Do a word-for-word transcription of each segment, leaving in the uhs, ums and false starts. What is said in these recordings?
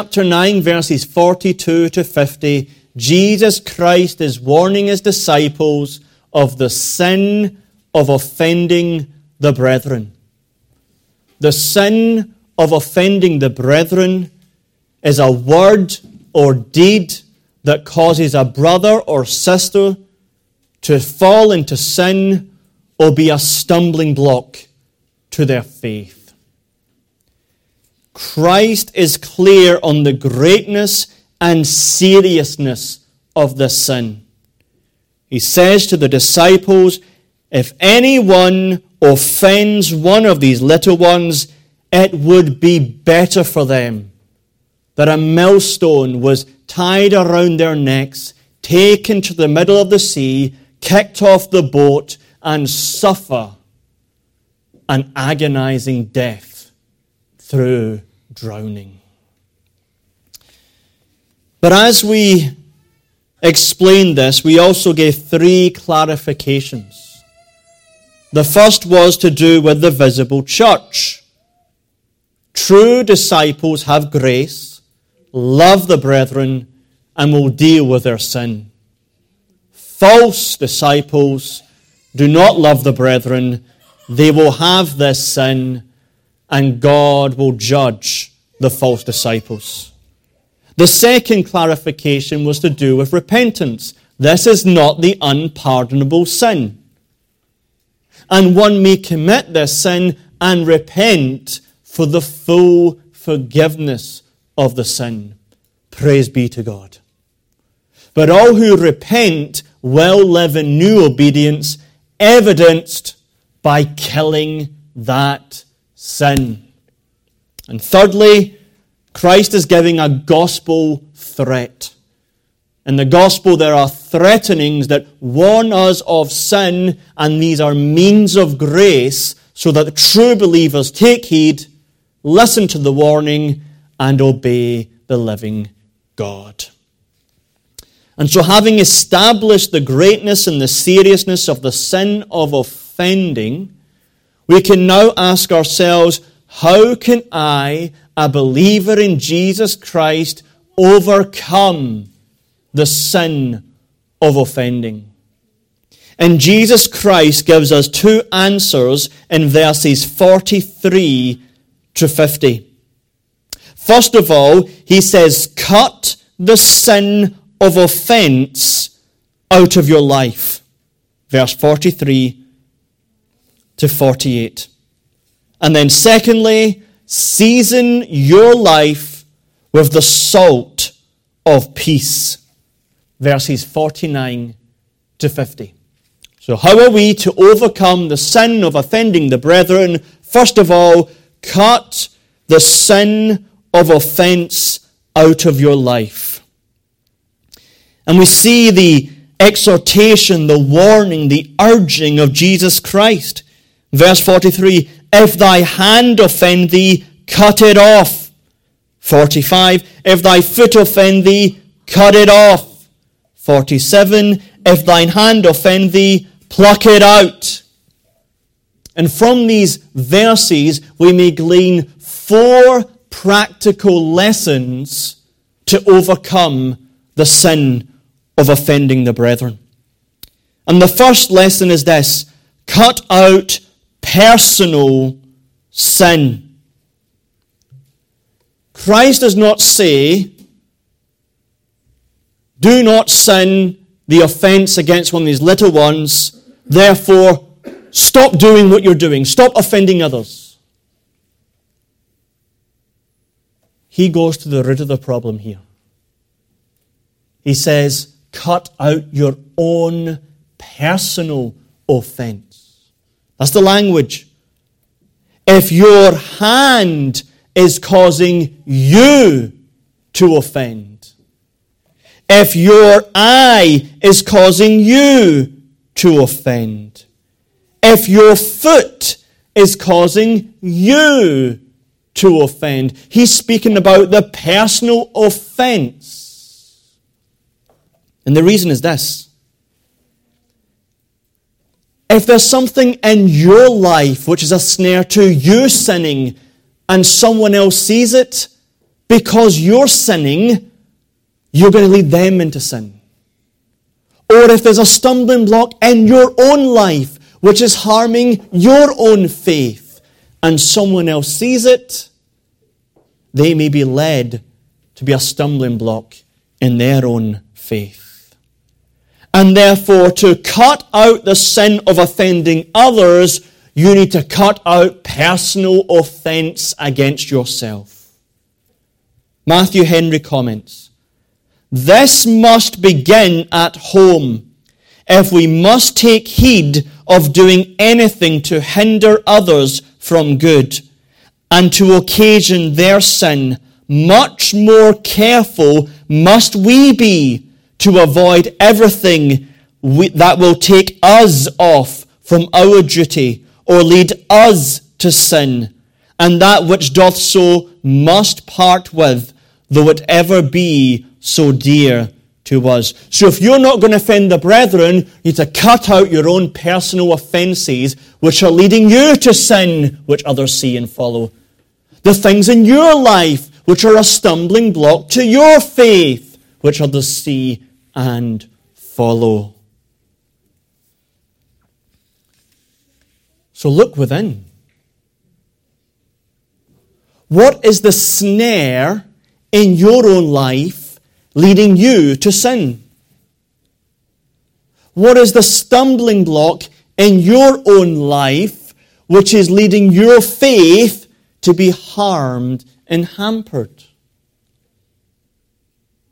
chapter nine, verses forty-two to fifty, Jesus Christ is warning his disciples of the sin of offending the brethren. The sin of offending the brethren is a word or deed that causes a brother or sister to fall into sin or be a stumbling block to their faith. Christ is clear on the greatness and seriousness of this sin. He says to the disciples, if anyone offends one of these little ones, it would be better for them that a millstone was tied around their necks, taken to the middle of the sea, kicked off the boat, and suffer an agonizing death through drowning. But as we explained this, we also gave three clarifications. The first was to do with the visible church. True disciples have grace, love the brethren, and will deal with their sin. False disciples do not love the brethren. They will have this sin, and God will judge the false disciples. The second clarification was to do with repentance. This is not the unpardonable sin. And one may commit this sin and repent for the full forgiveness of the sin. Praise be to God. But all who repent will live in new obedience, evidenced by killing that sin. And thirdly, Christ is giving a gospel threat. In the gospel, there are threatenings that warn us of sin, and these are means of grace so that the true believers take heed, listen to the warning, and obey the living God. And so, having established the greatness and the seriousness of the sin of offending, we can now ask ourselves, how can I, a believer in Jesus Christ, overcome the sin of offending? And Jesus Christ gives us two answers in verses forty-three to fifty. First of all, he says, cut the sin of offense out of your life. Verse forty-three to forty-eight. And then secondly, season your life with the salt of peace. Verses forty-nine to fifty. So how are we to overcome the sin of offending the brethren? First of all, cut the sin of offense out of your life. And we see the exhortation, the warning, the urging of Jesus Christ. Verse forty-three, if thy hand offend thee, cut it off. forty-five, if thy foot offend thee, cut it off. forty-seven, if thine hand offend thee, pluck it out. And from these verses, we may glean four practical lessons to overcome the sin of offending the brethren. And the first lesson is this: cut out personal sin. Christ does not say, do not sin the offense against one of these little ones. Therefore, stop doing what you're doing. Stop offending others. He goes to the root of the problem here. He says, cut out your own personal offense. That's the language. If your hand is causing you to offend, if your eye is causing you to offend, if your foot is causing you to offend, he's speaking about the personal offense. And the reason is this: if there's something in your life which is a snare to you sinning and someone else sees it, because you're sinning, you're going to lead them into sin. Or if there's a stumbling block in your own life which is harming your own faith and someone else sees it, they may be led to be a stumbling block in their own faith. And therefore, to cut out the sin of offending others, you need to cut out personal offense against yourself. Matthew Henry comments, "This must begin at home if we must take heed of doing anything to hinder others from good and to occasion their sin. Much more careful must we be to avoid everything we, that will take us off from our duty or lead us to sin, and that which doth so must part with, though it ever be so dear to us." So if you're not going to offend the brethren, you need to cut out your own personal offences which are leading you to sin, which others see and follow. The things in your life which are a stumbling block to your faith, which others see and follow. So look within. What is the snare in your own life leading you to sin? What is the stumbling block in your own life which is leading your faith to be harmed and hampered?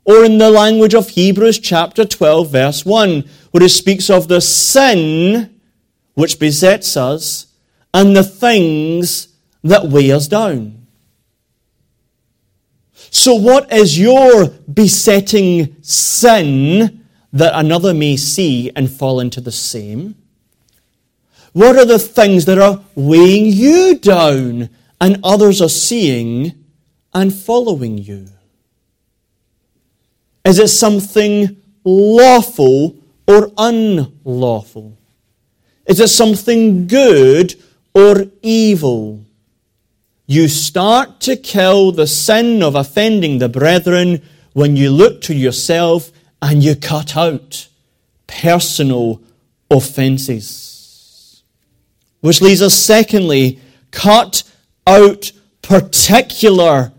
Or in the language of Hebrews chapter twelve, verse one, where it speaks of the sin which besets us and the things that weigh us down. So what is your besetting sin that another may see and fall into the same? What are the things that are weighing you down and others are seeing and following you? Is it something lawful or unlawful? Is it something good or evil? You start to kill the sin of offending the brethren when you look to yourself and you cut out personal offences. Which leads us, secondly, cut out particular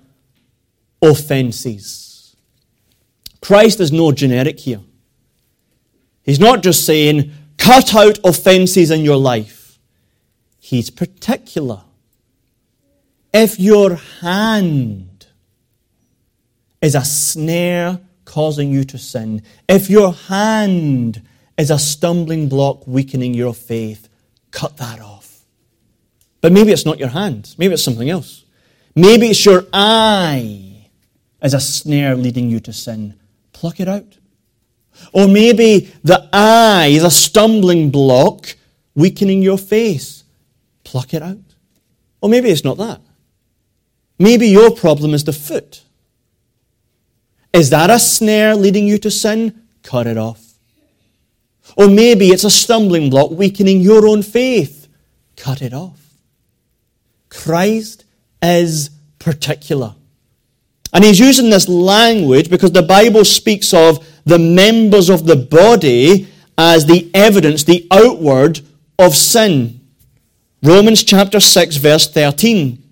offences. Christ is no generic here. He's not just saying, cut out offences in your life. He's particular. If your hand is a snare causing you to sin, if your hand is a stumbling block weakening your faith, cut that off. But maybe it's not your hand. Maybe it's something else. Maybe it's your eye as a snare leading you to sin. Pluck it out. Or maybe the eye is a stumbling block weakening your faith. Pluck it out. Or maybe it's not that. Maybe your problem is the foot. Is that a snare leading you to sin? Cut it off. Or maybe it's a stumbling block weakening your own faith. Cut it off. Christ is particular. And he's using this language because the Bible speaks of the members of the body as the evidence, the outward of sin. Romans chapter six, verse thirteen.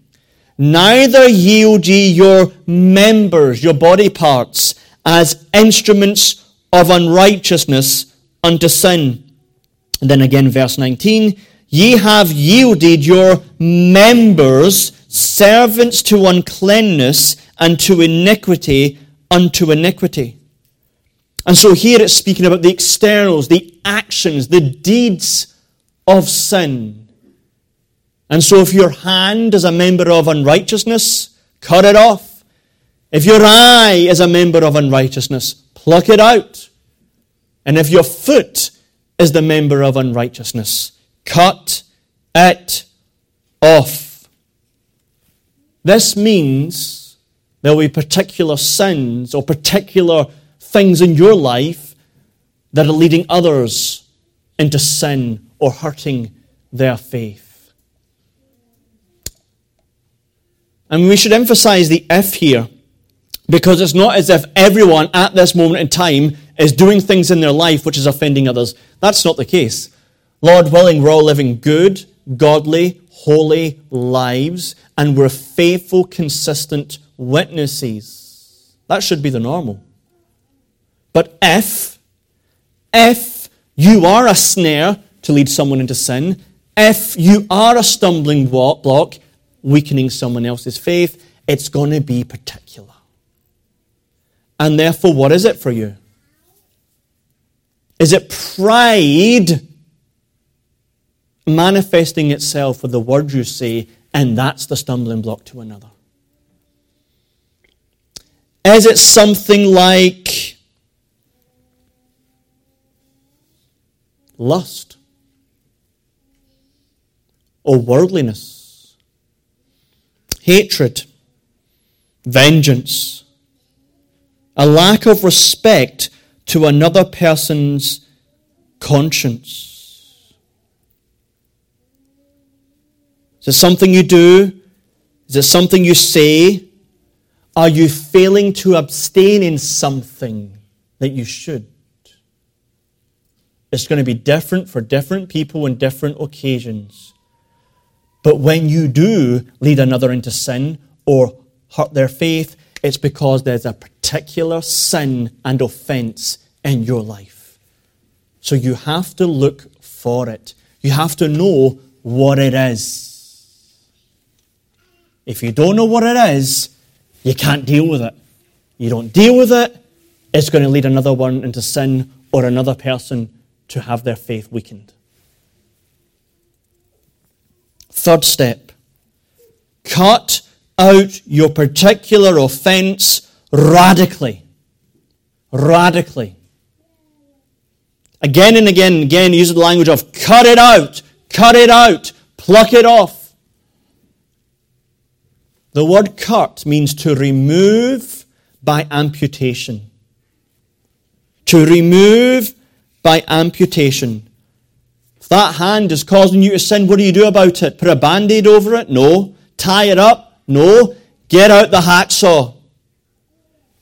"Neither yield ye your members, your body parts, as instruments of unrighteousness unto sin." And then again, verse nineteen. "Ye have yielded your members servants to uncleanness and to iniquity unto iniquity." And so here it's speaking about the externals, the actions, the deeds of sin. And so if your hand is a member of unrighteousness, cut it off. If your eye is a member of unrighteousness, pluck it out. And if your foot is the member of unrighteousness, cut it off. This means there will be particular sins or particular things in your life that are leading others into sin or hurting their faith. And we should emphasize the if here. because it's not as if everyone at this moment in time is doing things in their life which is offending others. That's not the case. Lord willing, we're all living good, godly, holy lives, and we're faithful, consistent witnesses. That should be the normal. But if, if you are a snare to lead someone into sin, if you are a stumbling block, weakening someone else's faith, it's going to be particular. And therefore, what is it for you? Is it pride manifesting itself with the words you say, and that's the stumbling block to another? Is it something like lust or worldliness, hatred, vengeance, a lack of respect to another person's conscience? Is it something you do? Is it something you say? Are you failing to abstain in something that you should? It's going to be different for different people in different occasions. But when you do lead another into sin or hurt their faith, it's because there's a particular sin and offense in your life. So you have to look for it. You have to know what it is. If you don't know what it is, you can't deal with it. You don't deal with it, it's going to lead another one into sin or another person to have their faith weakened. Third step, cut out your particular offense radically. Radically. Again and again and again, use the language of cut it out, cut it out, pluck it off. The word cut means to remove by amputation. To remove by amputation. If that hand is causing you to sin, what do you do about it? Put a band-aid over it? No. Tie it up? No. Get out the hacksaw.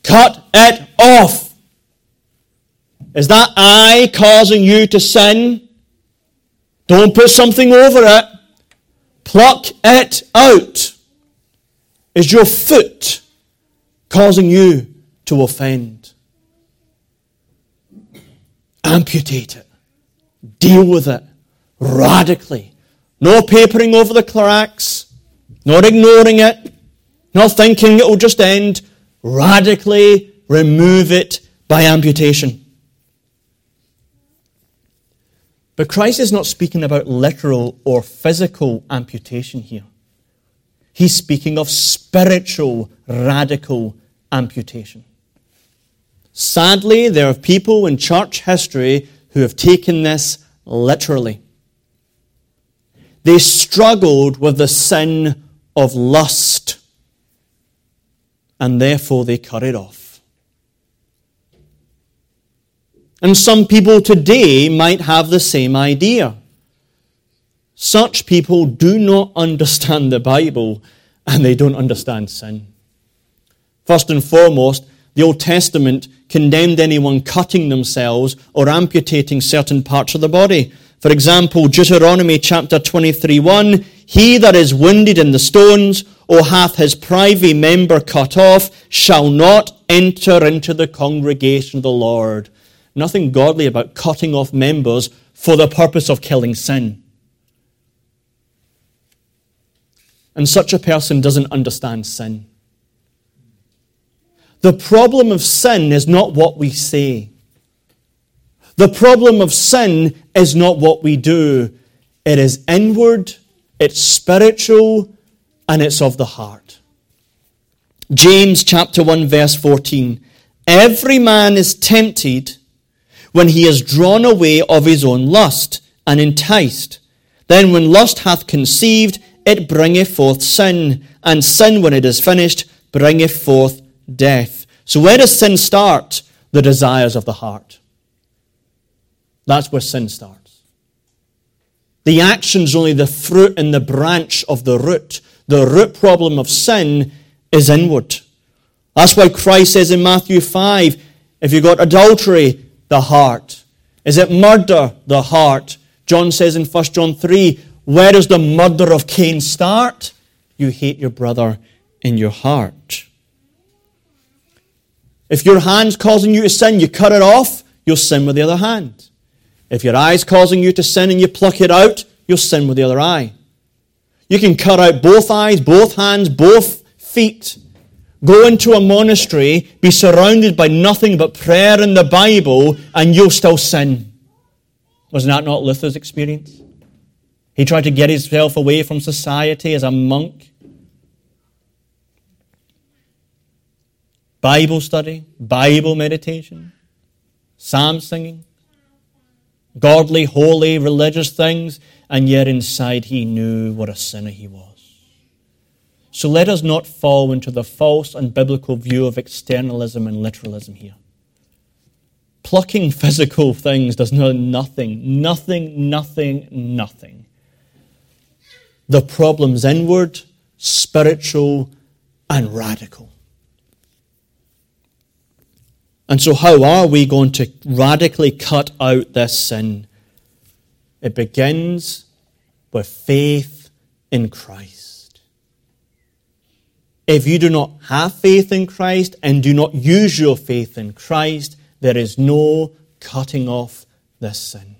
Cut it off. Is that eye causing you to sin? Don't put something over it. Pluck it out. Is your foot causing you to offend? Amputate it. Deal with it radically. No papering over the cracks. Not ignoring it. Not thinking it will just end. Radically remove it by amputation. But Christ is not speaking about literal or physical amputation here. He's speaking of spiritual, radical amputation. Sadly, there are people in church history who have taken this literally. They struggled with the sin of lust, and therefore they cut it off. And some people today might have the same idea. Such people do not understand the Bible, and they don't understand sin. First and foremost, the Old Testament condemned anyone cutting themselves or amputating certain parts of the body. For example, Deuteronomy chapter twenty-three one, he that is wounded in the stones, or hath his privy member cut off, shall not enter into the congregation of the Lord. Nothing godly about cutting off members for the purpose of killing sin. And such a person doesn't understand sin. The problem of sin is not what we say. The problem of sin is not what we do. It is inward, it's spiritual, and it's of the heart. James chapter one verse fourteen. Every man is tempted when he is drawn away of his own lust and enticed. Then when lust hath conceived, it bringeth forth sin, and sin, when it is finished, bringeth forth death. So where does sin start? The desires of the heart. That's where sin starts. The action's only the fruit and the branch of the root. The root problem of sin is inward. That's why Christ says in Matthew five, if you've got adultery, the heart. Is it murder? The heart. John says in First John three, where does the murder of Cain start? You hate your brother in your heart. If your hand's causing you to sin, you cut it off, you'll sin with the other hand. If your eye's causing you to sin and you pluck it out, you'll sin with the other eye. You can cut out both eyes, both hands, both feet. Go into a monastery, be surrounded by nothing but prayer and the Bible, and you'll still sin. Was that not Luther's experience? He tried to get himself away from society as a monk. Bible study, Bible meditation, psalm singing, godly, holy, religious things, and yet inside he knew what a sinner he was. So let us not fall into the false and biblical view of externalism and literalism here. Plucking physical things does not nothing, nothing, nothing, nothing. The problem's inward, spiritual, and radical. And so how are we going to radically cut out this sin? It begins with faith in Christ. If you do not have faith in Christ and do not use your faith in Christ, there is no cutting off this sin.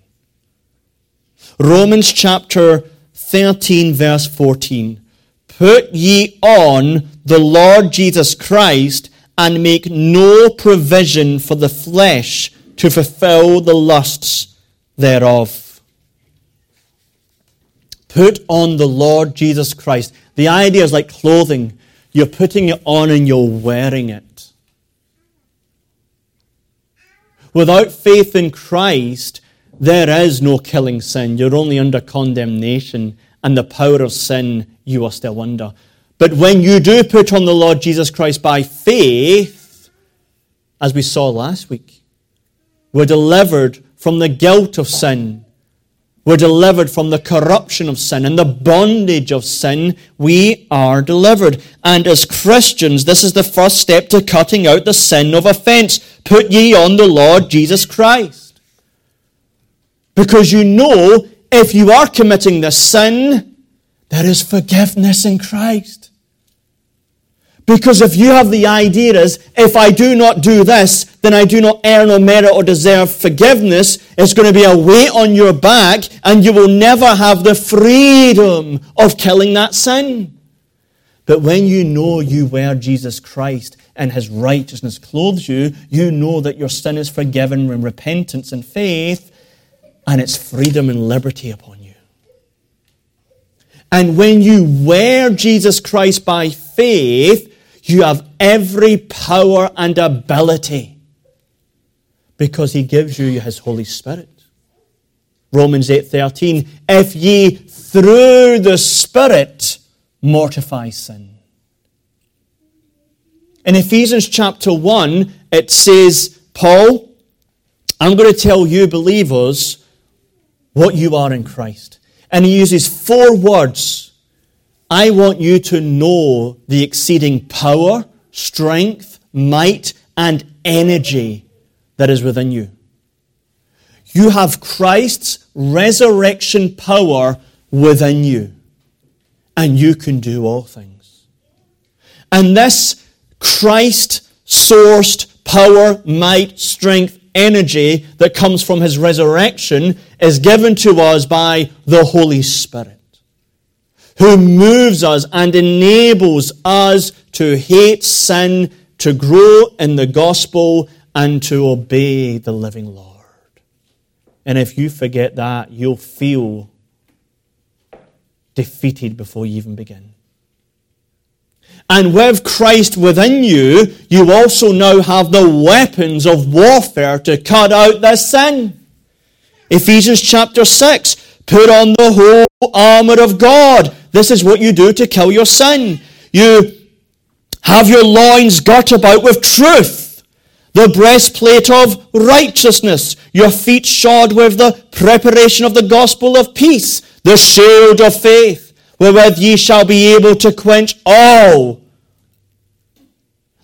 Romans chapter thirteen, verse fourteen. Put ye on the Lord Jesus Christ, and make no provision for the flesh to fulfill the lusts thereof. Put on the Lord Jesus Christ. The idea is like clothing. You're putting it on and you're wearing it. Without faith in Christ, there is no killing sin. You're only under condemnation, and the power of sin you are still under. But when you do put on the Lord Jesus Christ by faith, as we saw last week, we're delivered from the guilt of sin. We're delivered from the corruption of sin and the bondage of sin. We are delivered. And as Christians, this is the first step to cutting out the sin of offense. Put ye on the Lord Jesus Christ. Because you know, if you are committing this sin, there is forgiveness in Christ. Because if you have the idea is, if I do not do this, then I do not earn or merit or deserve forgiveness, it's going to be a weight on your back, and you will never have the freedom of killing that sin. But when you know you wear Jesus Christ and his righteousness clothes you, you know that your sin is forgiven in repentance and faith, and it's freedom and liberty upon you. And when you wear Jesus Christ by faith, you have every power and ability because he gives you his Holy Spirit. Romans eight thirteen, if ye through the Spirit mortify sin. In Ephesians chapter one, it says, Paul, I'm going to tell you believers what you are in Christ. And he uses four words. I want you to know the exceeding power, strength, might, and energy that is within you. You have Christ's resurrection power within you, and you can do all things. And this Christ-sourced power, might, strength, energy that comes from his resurrection is given to us by the Holy Spirit, who moves us and enables us to hate sin, to grow in the gospel, and to obey the living Lord. And if you forget that, you'll feel defeated before you even begin. And with Christ within you, you also now have the weapons of warfare to cut out this sin. Ephesians chapter six, put on the whole armor of God. This is what you do to kill your sin. You have your loins girt about with truth, the breastplate of righteousness, your feet shod with the preparation of the gospel of peace, the shield of faith, wherewith ye shall be able to quench all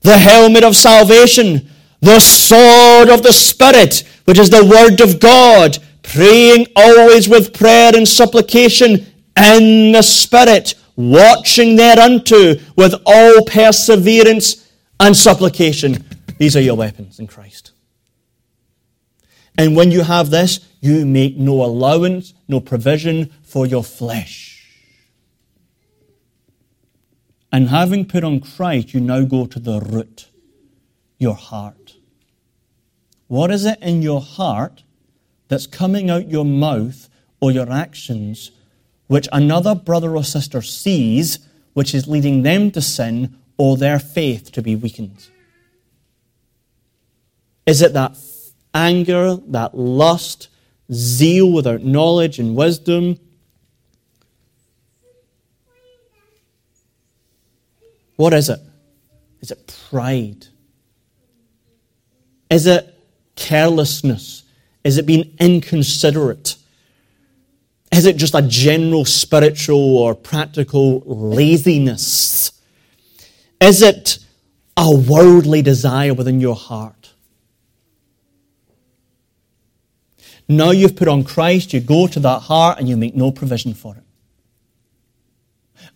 the helmet of salvation, the sword of the Spirit, which is the word of God, praying always with prayer and supplication in the Spirit, watching thereunto with all perseverance and supplication. These are your weapons in Christ. And when you have this, you make no allowance, no provision for your flesh. And having put on Christ, you now go to the root, your heart. What is it in your heart that's coming out your mouth or your actions which another brother or sister sees, which is leading them to sin or their faith to be weakened? Is it that anger, that lust, zeal without knowledge and wisdom? What is it? Is it pride? Is it carelessness? Is it being inconsiderate? Is it just a general spiritual or practical laziness? Is it a worldly desire within your heart? Now you've put on Christ, you go to that heart and you make no provision for it.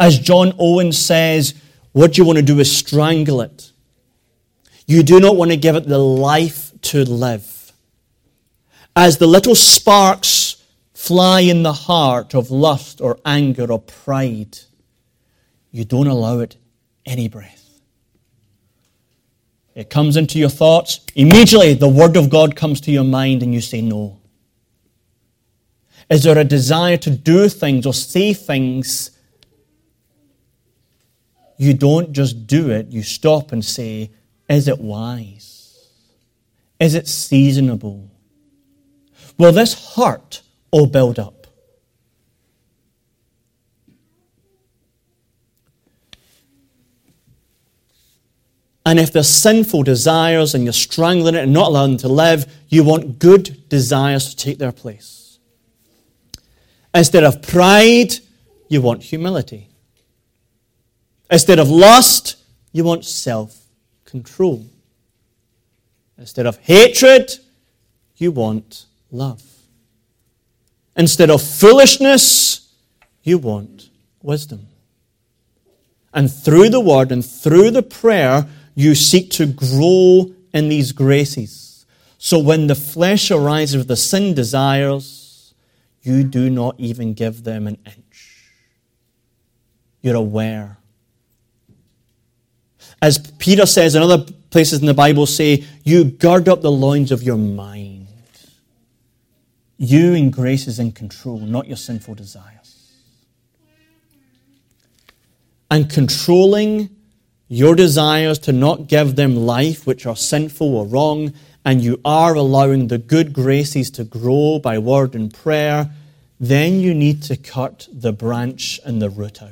As John Owen says, what you want to do is strangle it. You do not want to give it the life to live. As the little sparks fly in the heart of lust or anger or pride, you don't allow it any breath. It comes into your thoughts. Immediately the Word of God comes to your mind and you say no. Is there a desire to do things or say things? You don't just do it, you stop and say, is it wise? Is it seasonable? Will this hurt or build up? And if there's sinful desires and you're strangling it and not allowing them to live, you want good desires to take their place. Instead of pride, you want humility. Instead of lust, you want self-control. Instead of hatred, you want love. Instead of foolishness, you want wisdom. And through the word and through the prayer, you seek to grow in these graces. So when the flesh arises with the sin desires, you do not even give them an inch. You're aware. As Peter says, and other places in the Bible say, you gird up the loins of your mind. You in grace is in control, not your sinful desires. And controlling your desires to not give them life, which are sinful or wrong, and you are allowing the good graces to grow by word and prayer, then you need to cut the branch and the root out.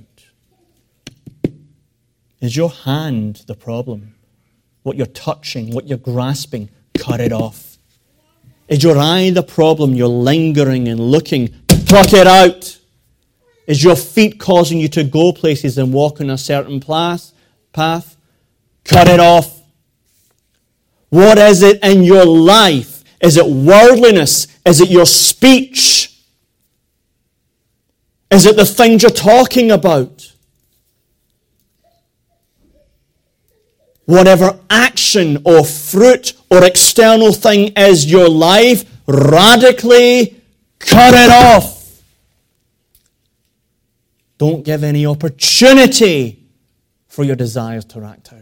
Is your hand the problem? What you're touching, what you're grasping, cut it off. Is your eye the problem? You're lingering and looking, pluck it out. Is your feet causing you to go places and walk on a certain path? Cut it off. What is it in your life? Is it worldliness? Is it your speech? Is it the things you're talking about? Whatever action or fruit or external thing is your life, radically cut it off. Don't give any opportunity for your desires to act out.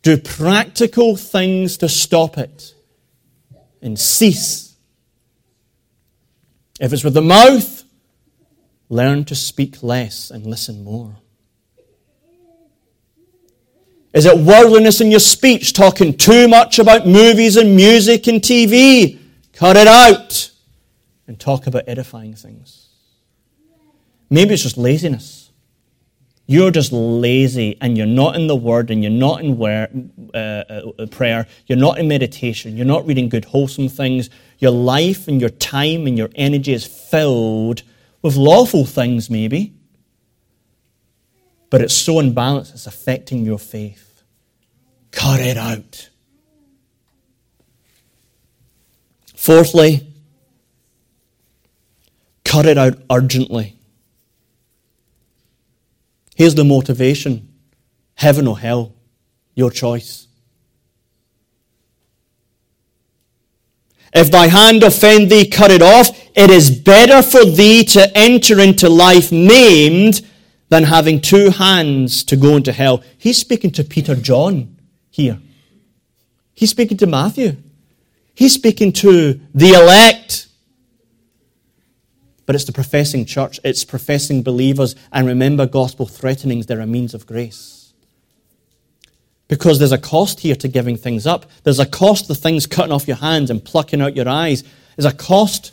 Do practical things to stop it and cease. If it's with the mouth, learn to speak less and listen more. Is it worldliness in your speech, talking too much about movies and music and T V? Cut it out and talk about edifying things. Maybe it's just laziness. You're just lazy and you're not in the Word and you're not in where, uh, prayer. You're not in meditation. You're not reading good, wholesome things. Your life and your time and your energy is filled with lawful things, maybe. But it's so imbalanced, it's affecting your faith. Cut it out. Fourthly, cut it out urgently. Here's the motivation. Heaven or hell, your choice. If thy hand offend thee, cut it off. It is better for thee to enter into life maimed than having two hands to go into hell. He's speaking to Peter John here. He's speaking to Matthew. He's speaking to the elect. But it's the professing church. It's professing believers. And remember, gospel threatenings, they're a means of grace. Because there's a cost here to giving things up. There's a cost to things cutting off your hands and plucking out your eyes. There's a cost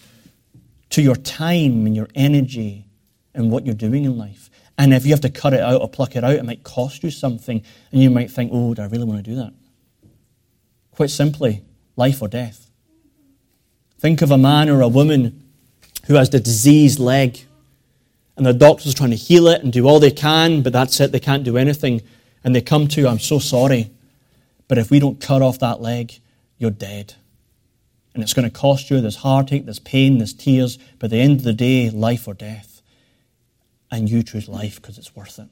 to your time and your energy and what you're doing in life. And if you have to cut it out or pluck it out, it might cost you something. And you might think, oh, do I really want to do that? Quite simply, life or death. Think of a man or a woman who has the diseased leg. And the doctors are trying to heal it and do all they can, but that's it, they can't do anything. And they come to, I'm so sorry, but if we don't cut off that leg, you're dead. And it's going to cost you, there's heartache, there's pain, there's tears, but at the end of the day, life or death. And you choose life because it's worth it.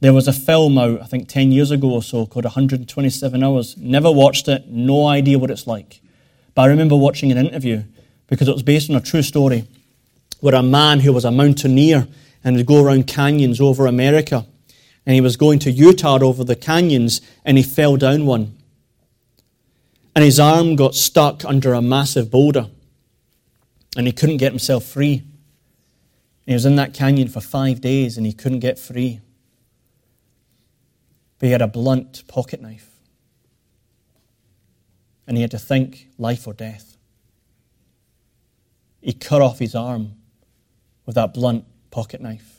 There was a film out, I think ten years ago or so, called one hundred twenty-seven hours. Never watched it, no idea what it's like. But I remember watching an interview because it was based on a true story where a man who was a mountaineer and would go around canyons over America. And he was going to Utah over the canyons and he fell down one. And his arm got stuck under a massive boulder. And he couldn't get himself free. He was in that canyon for five days and he couldn't get free. But he had a blunt pocket knife. And he had to think life or death. He cut off his arm with that blunt pocket knife.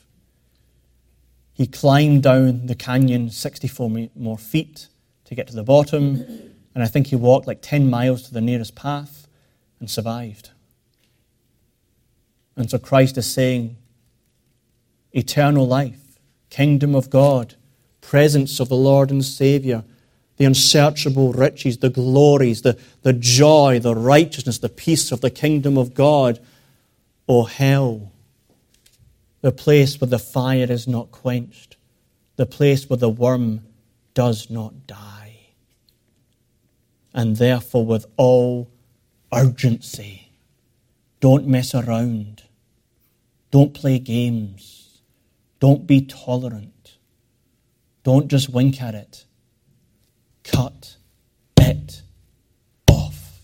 He climbed down the canyon sixty-four more feet to get to the bottom. And I think he walked like ten miles to the nearest path and survived. And so Christ is saying, eternal life, kingdom of God, presence of the Lord and Savior, the unsearchable riches, the glories, the, the joy, the righteousness, the peace of the kingdom of God, or hell, the place where the fire is not quenched, the place where the worm does not die, and therefore with all urgency. Don't mess around. Don't play games. Don't be tolerant. Don't just wink at it. Cut it off.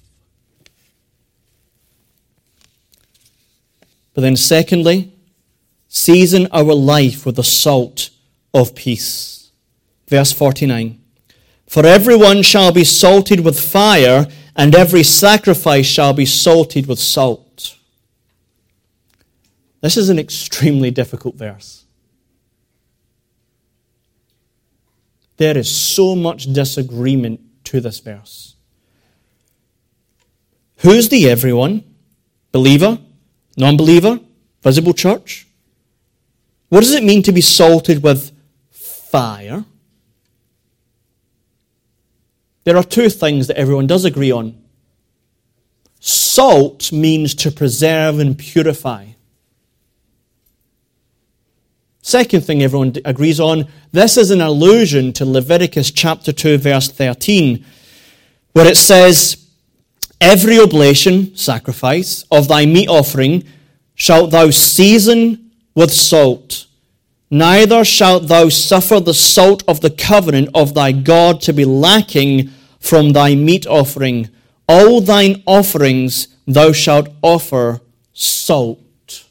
But then secondly, season our life with the salt of peace. Verse forty-nine. For everyone shall be salted with fire, and every sacrifice shall be salted with salt. This is an extremely difficult verse. There is so much disagreement to this verse. Who's the everyone? Believer? Non-believer? Visible church? What does it mean to be salted with fire? There are two things that everyone does agree on. Salt means to preserve and purify. Second thing everyone agrees on, this is an allusion to Leviticus chapter two, verse thirteen, where it says, every oblation, sacrifice, of thy meat offering shalt thou season with salt. Neither shalt thou suffer the salt of the covenant of thy God to be lacking from thy meat offering. All thine offerings thou shalt offer salt.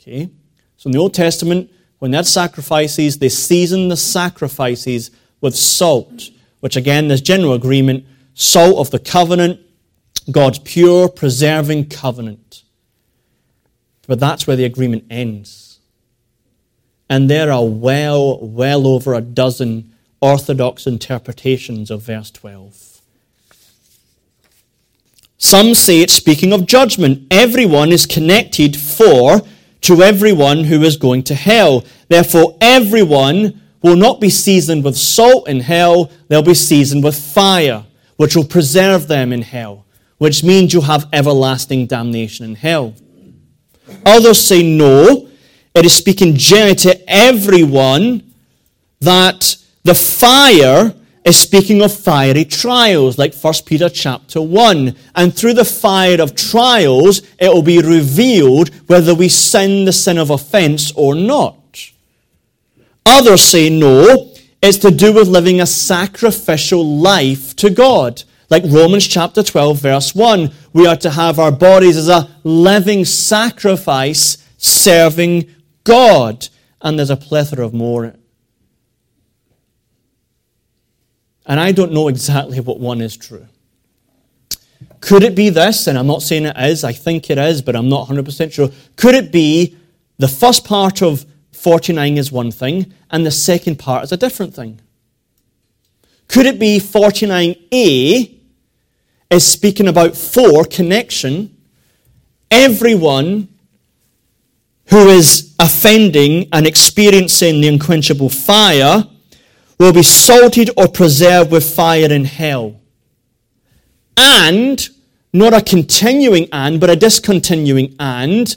Okay? So in the Old Testament, when they had sacrifices, they seasoned the sacrifices with salt, which again, there's general agreement, salt of the covenant, God's pure, preserving covenant. But that's where the agreement ends. And there are well, well over a dozen orthodox interpretations of verse twelve. Some say it's speaking of judgment. Everyone is connected for to everyone who is going to hell. Therefore, everyone will not be seasoned with salt in hell, they'll be seasoned with fire, which will preserve them in hell, which means you'll have everlasting damnation in hell. Others say no, it is speaking generally to everyone, that the fire is speaking of fiery trials, like First Peter chapter one. And through the fire of trials, it will be revealed whether we sin the sin of offense or not. Others say no, it's to do with living a sacrificial life to God. Like Romans chapter twelve, verse one, we are to have our bodies as a living sacrifice serving God. And there's a plethora of more. And I don't know exactly what one is true. Could it be this? And I'm not saying it is, I think it is, but I'm not one hundred percent sure. Could it be the first part of forty-nine is one thing, and the second part is a different thing? Could it be forty-nine A is speaking about for connection, everyone who is offending and experiencing the unquenchable fire will be salted or preserved with fire in hell? And, not a continuing and, but a discontinuing and,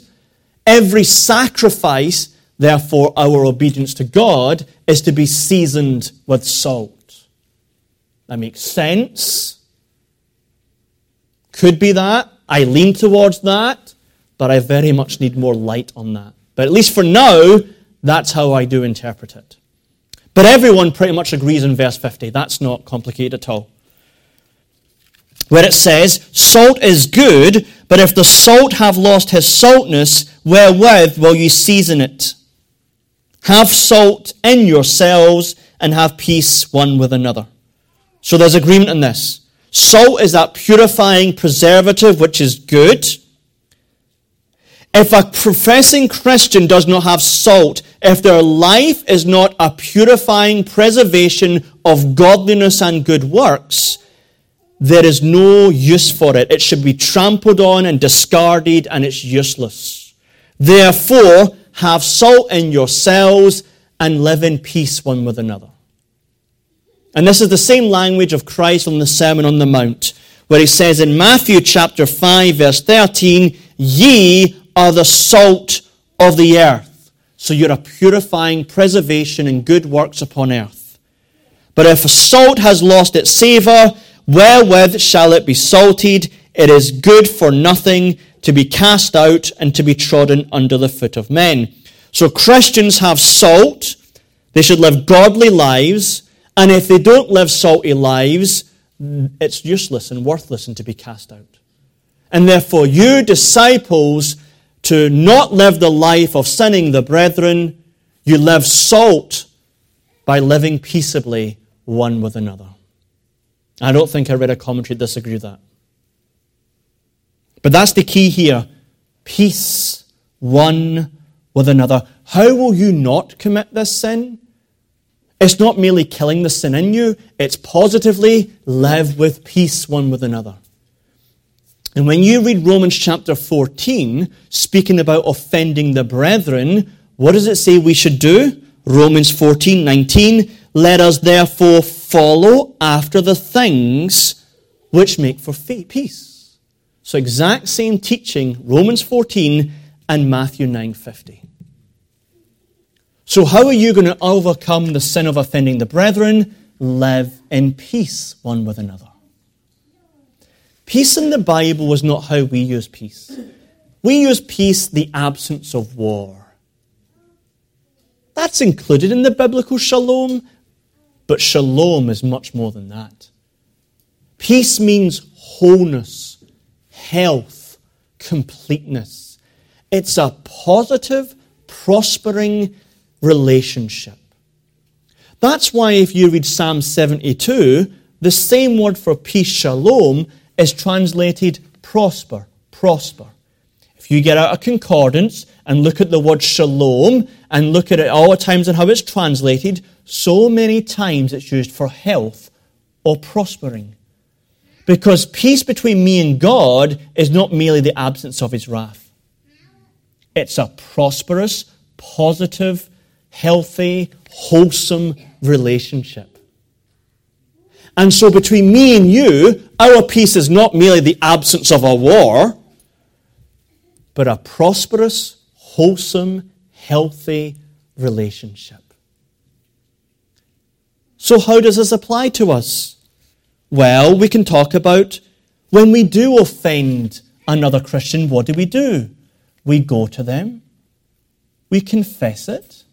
every sacrifice, therefore our obedience to God, is to be seasoned with salt. That makes sense. Could be that. I lean towards that, but I very much need more light on that. But at least for now, that's how I do interpret it. But everyone pretty much agrees in verse fifty. That's not complicated at all. Where it says, salt is good, but if the salt have lost his saltness, wherewith will ye season it? Have salt in yourselves, and have peace one with another. So there's agreement in this. Salt is that purifying preservative which is good. If a professing Christian does not have salt, if their life is not a purifying preservation of godliness and good works, there is no use for it. It should be trampled on and discarded, and it's useless. Therefore, have salt in yourselves and live in peace one with another. And this is the same language of Christ on the Sermon on the Mount, where he says in Matthew chapter five, verse thirteen, ye are the salt of the earth. So you're a purifying preservation and good works upon earth. But if salt has lost its savour, wherewith shall it be salted? It is good for nothing, to be cast out and to be trodden under the foot of men. So Christians have salt. They should live godly lives. And if they don't live salty lives, it's useless and worthless and to be cast out. And therefore you disciples, to not live the life of sinning the brethren, you live salt by living peaceably one with another. I don't think I read a commentary that disagreed with that. But that's the key here. Peace one with another. How will you not commit this sin? It's not merely killing the sin in you, it's positively live with peace one with another. And when you read Romans chapter fourteen, speaking about offending the brethren, what does it say we should do? Romans fourteen nineteen, let us therefore follow after the things which make for peace. So exact same teaching, Romans fourteen and Matthew nine fifty. So how are you going to overcome the sin of offending the brethren? Live in peace one with another. Peace in the Bible was not how we use peace. We use peace, the absence of war. That's included in the biblical shalom, but shalom is much more than that. Peace means wholeness, health, completeness. It's a positive, prospering relationship. That's why if you read Psalm seventy-two, the same word for peace, shalom, is translated prosper, prosper. If you get out a concordance and look at the word shalom and look at it all the times and how it's translated, so many times it's used for health or prospering. Because peace between me and God is not merely the absence of his wrath. It's a prosperous, positive, healthy, wholesome relationship. And so between me and you, our peace is not merely the absence of a war, but a prosperous, wholesome, healthy relationship. So how does this apply to us? Well, we can talk about when we do offend another Christian, what do we do? We go to them, we confess it,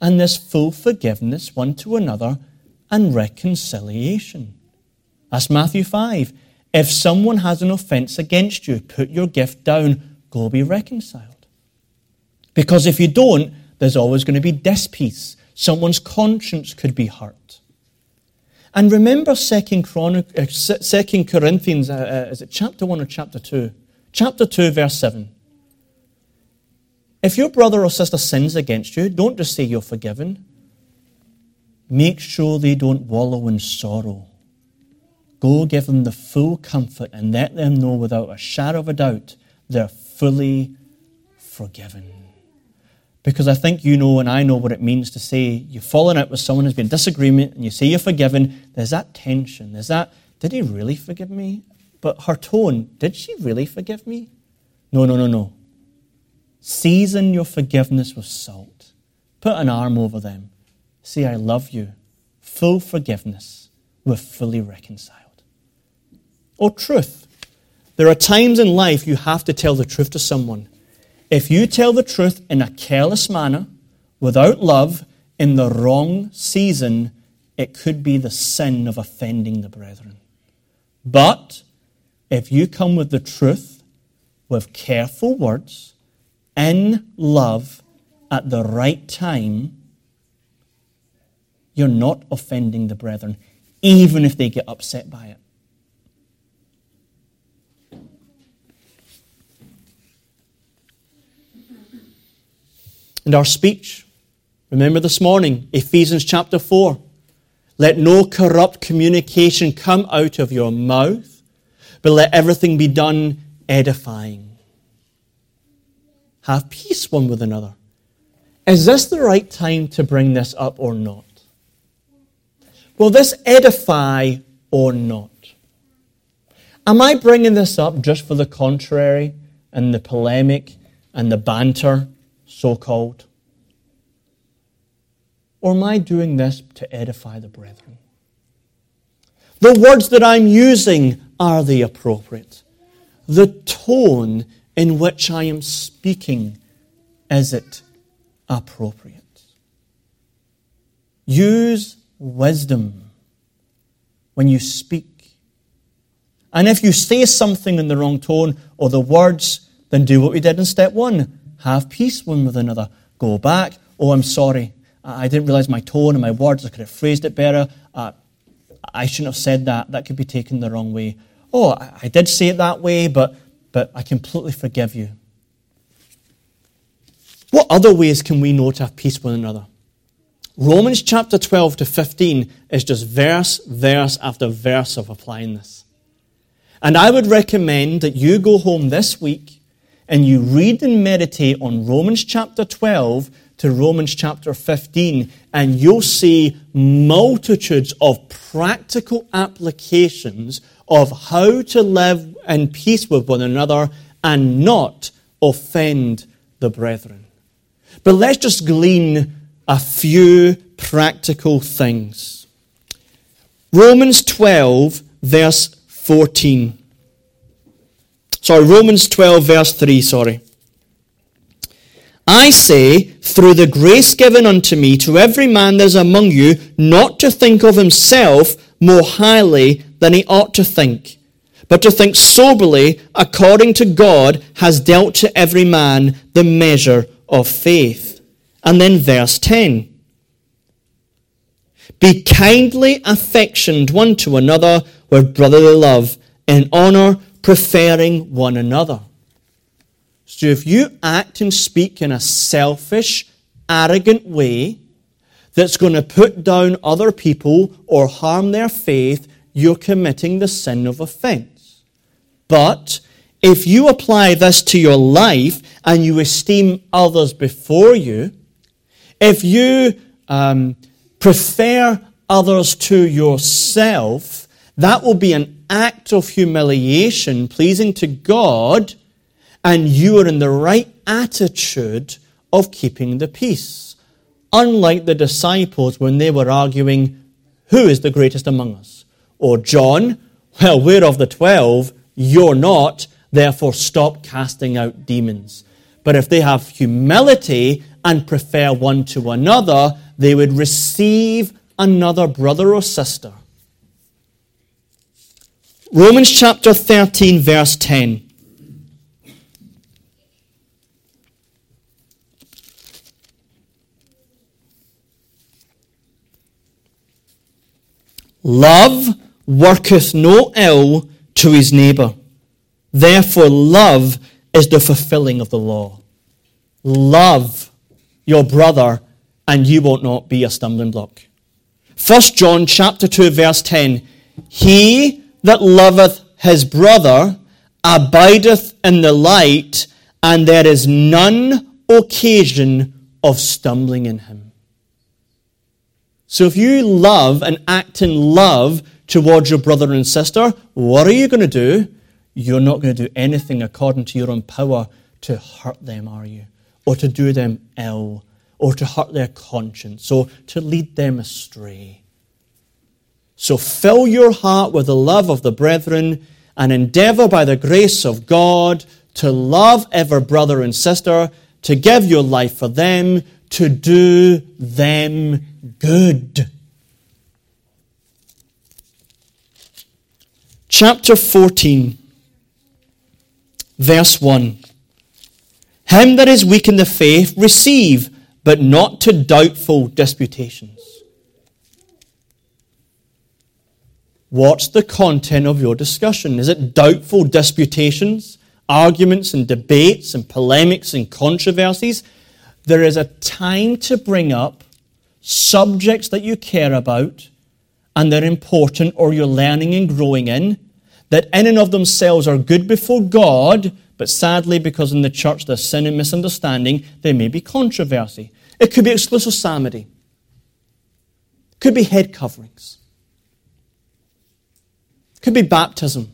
and there's full forgiveness one to another and reconciliation. That's Matthew five. If someone has an offense against you, put your gift down, go be reconciled. Because if you don't, there's always going to be dispeace. Someone's conscience could be hurt. And remember Second Corinthians, uh, is it chapter one or chapter two? Chapter two, verse seven. If your brother or sister sins against you, don't just say you're forgiven. Make sure they don't wallow in sorrow. Go give them the full comfort and let them know without a shadow of a doubt they're fully forgiven. Because I think you know and I know what it means to say you've fallen out with someone, there's been disagreement, and you say you're forgiven. There's that tension. There's that, did he really forgive me? But her tone, did she really forgive me? No, no, no, no. Season your forgiveness with salt. Put an arm over them. Say, I love you. Full forgiveness. We're fully reconciled. Or truth. There are times in life you have to tell the truth to someone. If you tell the truth in a careless manner, without love, in the wrong season, it could be the sin of offending the brethren. But if you come with the truth, with careful words, in love, at the right time, you're not offending the brethren, even if they get upset by it. And our speech, remember this morning, Ephesians chapter four. Let no corrupt communication come out of your mouth, but let everything be done edifying. Have peace one with another. Is this the right time to bring this up or not? Will this edify or not? Am I bringing this up just for the contrary and the polemic and the banter? So-called? Or am I doing this to edify the brethren? The words that I'm using, are they appropriate? The tone in which I am speaking, is it appropriate? Use wisdom when you speak. And if you say something in the wrong tone or the words, then do what we did in step one. Have peace one with another. Go back. Oh, I'm sorry. I didn't realize my tone and my words. I could have phrased it better. Uh, I shouldn't have said that. That could be taken the wrong way. Oh, I, I did say it that way, but, but I completely forgive you. What other ways can we know to have peace with another? Romans chapter twelve to fifteen is just verse, verse after verse of applying this. And I would recommend that you go home this week and you read and meditate on Romans chapter twelve to Romans chapter fifteen, and you'll see multitudes of practical applications of how to live in peace with one another and not offend the brethren. But let's just glean a few practical things. Romans twelve, verse fourteen. Sorry, Romans twelve, verse three, sorry. I say, through the grace given unto me, to every man that is among you, not to think of himself more highly than he ought to think, but to think soberly, according to God has dealt to every man the measure of faith. And then verse ten. Be kindly affectioned one to another with brotherly love, in honor, preferring one another. So if you act and speak in a selfish, arrogant way that's going to put down other people or harm their faith, you're committing the sin of offense. But if you apply this to your life and you esteem others before you, If you um, prefer others to yourself, that will be an act of humiliation pleasing to God, and you are in the right attitude of keeping the peace. Unlike the disciples when they were arguing, who is the greatest among us? Or John, well, we're of the twelve, you're not, therefore stop casting out demons. But if they have humility and prefer one to another, they would receive another brother or sister. Romans chapter thirteen, verse ten. Love worketh no ill to his neighbour. Therefore, love is the fulfilling of the law. Love your brother, and you will not be a stumbling block. First John chapter two, verse ten. He that loveth his brother abideth in the light, and there is none occasion of stumbling in him. So if you love and act in love towards your brother and sister, what are you going to do? You're not going to do anything according to your own power to hurt them, are you? Or to do them ill, or to hurt their conscience, or to lead them astray. So fill your heart with the love of the brethren and endeavour by the grace of God to love every brother and sister, to give your life for them, to do them good. Chapter fourteen, verse one. Him that is weak in the faith, receive, but not to doubtful disputations. What's the content of your discussion? Is it doubtful disputations, arguments and debates and polemics and controversies? There is a time to bring up subjects that you care about and they're important or you're learning and growing in, that in and of themselves are good before God, but sadly, because in the church there's sin and misunderstanding, there may be controversy. It could be exclusive psalmody. It could be head coverings. It could be baptism.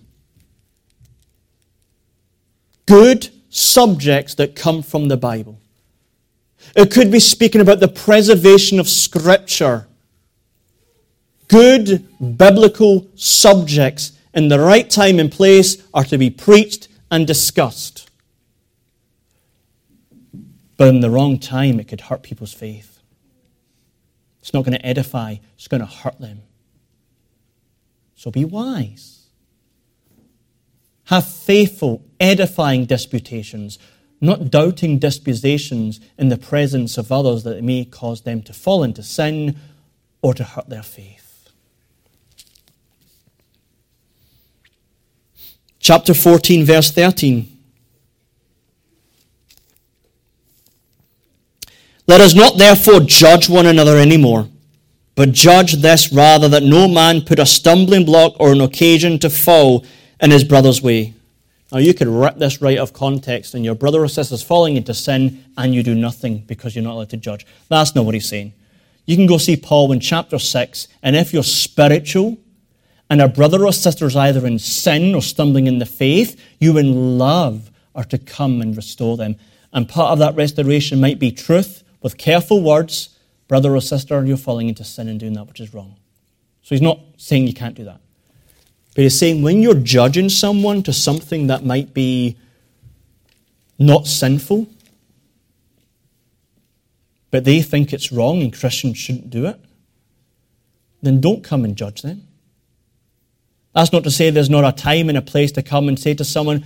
Good subjects that come from the Bible. It could be speaking about the preservation of Scripture. Good biblical subjects in the right time and place are to be preached and discussed. But in the wrong time, it could hurt people's faith. It's not going to edify, it's going to hurt them. So be wise. Have faithful, edifying disputations, not doubting dispositions in the presence of others that it may cause them to fall into sin or to hurt their faith. Chapter fourteen, verse thirteen. Let us not therefore judge one another anymore, but judge this rather, that no man put a stumbling block or an occasion to fall in his brother's way. Now, you could rip this right out of context and your brother or sister is falling into sin and you do nothing because you're not allowed to judge. That's not what he's saying. You can go see Paul in chapter six, and if you're spiritual and a brother or sister is either in sin or stumbling in the faith, you in love are to come and restore them. And part of that restoration might be truth with careful words. Brother or sister, you're falling into sin and doing that which is wrong. So he's not saying you can't do that. But he's saying when you're judging someone to something that might be not sinful, but they think it's wrong and Christians shouldn't do it, then don't come and judge them. That's not to say there's not a time and a place to come and say to someone,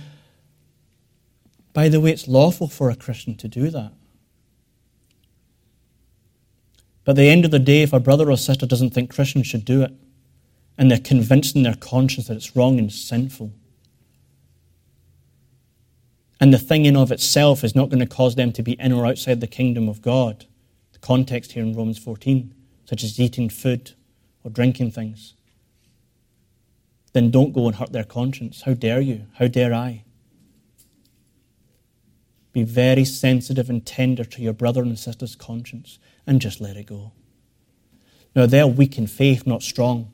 by the way, it's lawful for a Christian to do that. But at the end of the day, if a brother or sister doesn't think Christians should do it, and they're convinced in their conscience that it's wrong and sinful, and the thing in of itself is not going to cause them to be in or outside the kingdom of God, the context here in Romans fourteen, such as eating food or drinking things, then don't go and hurt their conscience. How dare you? How dare I? Be very sensitive and tender to your brother and sister's conscience and just let it go. Now, they're weak in faith, not strong,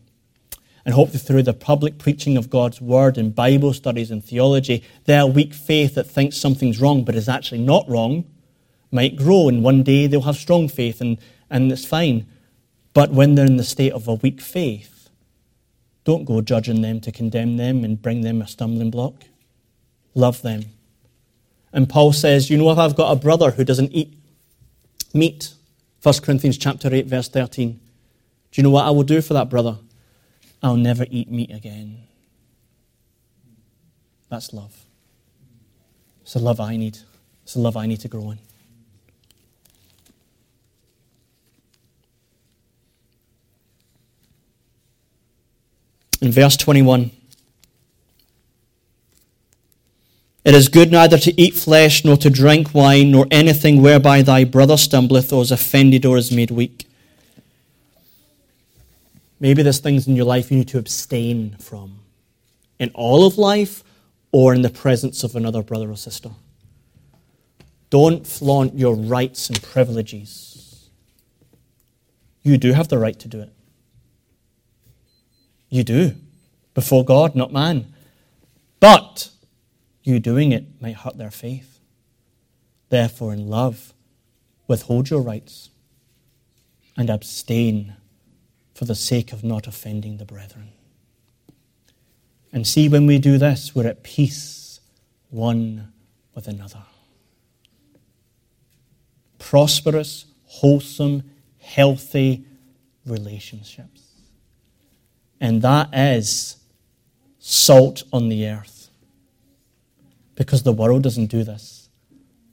and hopefully through the public preaching of God's word and Bible studies and theology, their weak faith that thinks something's wrong but is actually not wrong might grow, and one day they'll have strong faith, and, and it's fine. But when they're in the state of a weak faith, don't go judging them to condemn them and bring them a stumbling block. Love them. And Paul says, you know, if I've got a brother who doesn't eat meat, First Corinthians chapter eight, verse thirteen, do you know what I will do for that brother? I'll never eat meat again. That's love. It's a love I need. It's a love I need to grow in. In verse twenty-one, it is good neither to eat flesh, nor to drink wine, nor anything whereby thy brother stumbleth, or is offended, or is made weak. Maybe there's things in your life you need to abstain from, in all of life or in the presence of another brother or sister. Don't flaunt your rights and privileges. You do have the right to do it. You do, before God, not man. But you doing it might hurt their faith. Therefore, in love, withhold your rights and abstain for the sake of not offending the brethren. And see, when we do this, we're at peace one with another. Prosperous, wholesome, healthy relationships. And that is salt on the earth. Because the world doesn't do this.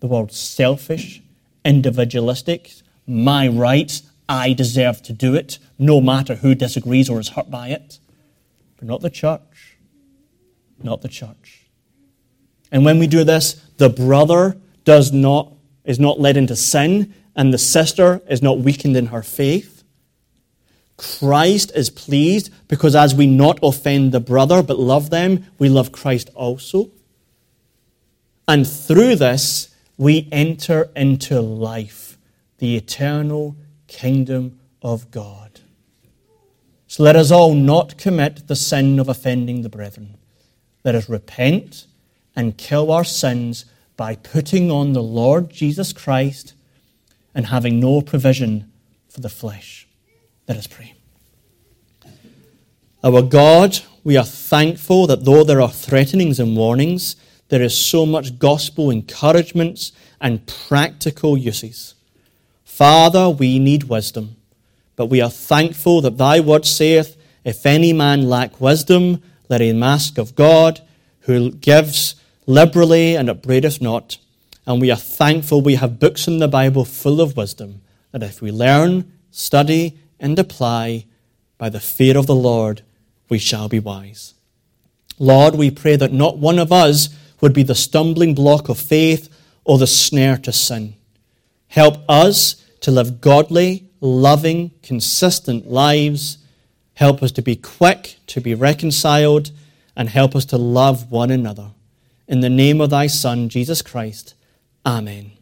The world's selfish, individualistic, my rights, I deserve to do it, no matter who disagrees or is hurt by it. But not the church. Not the church. And when we do this, the brother does not is not led into sin, and the sister is not weakened in her faith. Christ is pleased, because as we not offend the brother but love them, we love Christ also. And through this, we enter into life, the eternal kingdom of God. So let us all not commit the sin of offending the brethren. Let us repent and kill our sins by putting on the Lord Jesus Christ and having no provision for the flesh. Let us pray. Our God, we are thankful that though there are threatenings and warnings, there is so much gospel encouragements and practical uses. Father, we need wisdom, but we are thankful that thy word saith, if any man lack wisdom, let him ask of God, who gives liberally and upbraideth not. And we are thankful we have books in the Bible full of wisdom, that if we learn, study, and apply, by the fear of the Lord, we shall be wise. Lord, we pray that not one of us would be the stumbling block of faith or the snare to sin. Help us to live godly, loving, consistent lives. Help us to be quick, to be reconciled, and help us to love one another. In the name of thy Son, Jesus Christ, amen.